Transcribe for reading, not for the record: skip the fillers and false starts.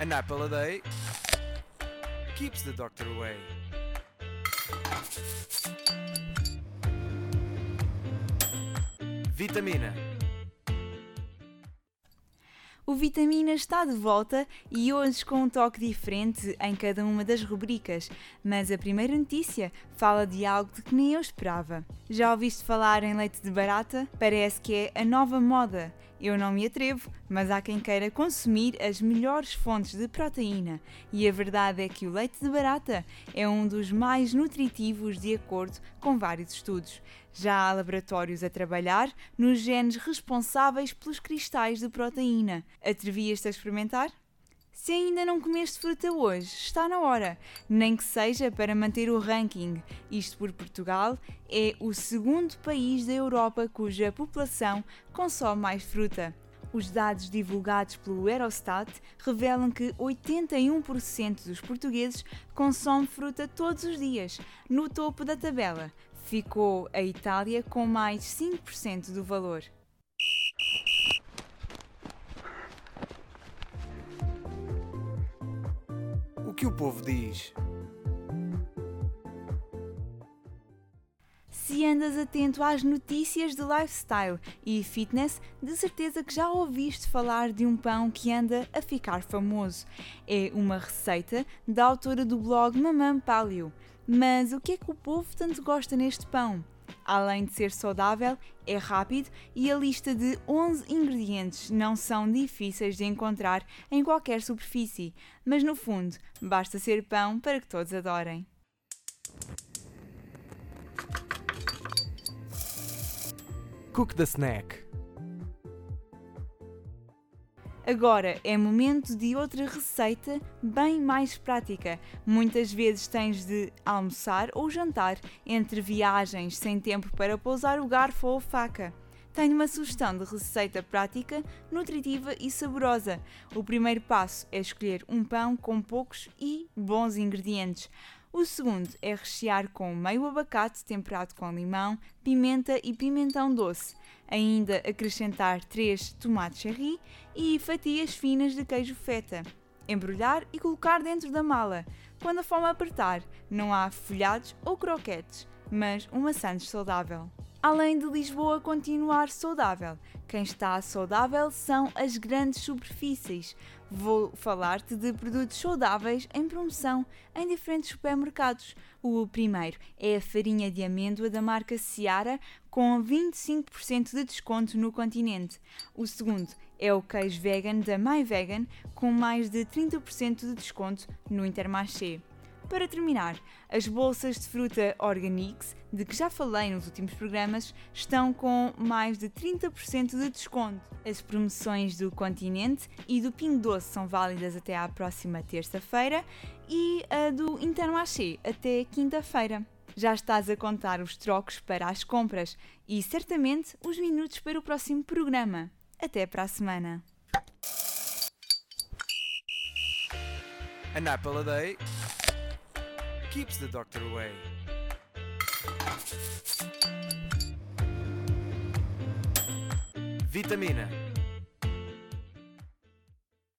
An apple a day keeps the doctor away. Vitamina. O Vitamina está de volta e hoje com um toque diferente em cada uma das rubricas, mas a primeira notícia fala de algo de que nem eu esperava. Já ouviste falar em leite de barata? Parece que é a nova moda. Eu não me atrevo, mas há quem queira consumir as melhores fontes de proteína. E a verdade é que o leite de barata é um dos mais nutritivos de acordo com vários estudos. Já há laboratórios a trabalhar nos genes responsáveis pelos cristais de proteína. Atrevias-te a experimentar? Se ainda não comeste fruta hoje, está na hora, nem que seja para manter o ranking. Isto por Portugal é o segundo país da Europa cuja população consome mais fruta. Os dados divulgados pelo Eurostat revelam que 81% dos portugueses consomem fruta todos os dias. No topo da tabela ficou a Itália com mais 5% do valor. O que o povo diz? Se andas atento às notícias de lifestyle e fitness, de certeza que já ouviste falar de um pão que anda a ficar famoso. É uma receita da autora do blog Mamã Paleo. Mas o que é que o povo tanto gosta neste pão? Além de ser saudável, é rápido e a lista de 11 ingredientes não são difíceis de encontrar em qualquer superfície, mas no fundo, basta ser pão para que todos adorem. Cook the Snack. Agora é momento de outra receita bem mais prática. Muitas vezes tens de almoçar ou jantar entre viagens sem tempo para pousar o garfo ou faca. Tenho uma sugestão de receita prática, nutritiva e saborosa. O primeiro passo é escolher um pão com poucos e bons ingredientes. O segundo é rechear com meio abacate temperado com limão, pimenta e pimentão doce. Ainda acrescentar 3 tomates cherry e fatias finas de queijo feta. Embrulhar e colocar dentro da mala. Quando a fome apertar, não há folhados ou croquetes, mas uma sandes saudável. Além de Lisboa continuar saudável, quem está saudável são as grandes superfícies. Vou falar-te de produtos saudáveis em promoção em diferentes supermercados. O primeiro é a farinha de amêndoa da marca Seara com 25% de desconto no Continente. O segundo é o queijo vegan da MyVegan com mais de 30% de desconto no Intermarché. Para terminar, as bolsas de fruta Organix, de que já falei nos últimos programas, estão com mais de 30% de desconto. As promoções do Continente e do Pingo Doce são válidas até à próxima terça-feira e a do Intermarché até quinta-feira. Já estás a contar os trocos para as compras e, certamente, os minutos para o próximo programa. Até para a semana! An apple a day keeps the doctor away. Vitamina.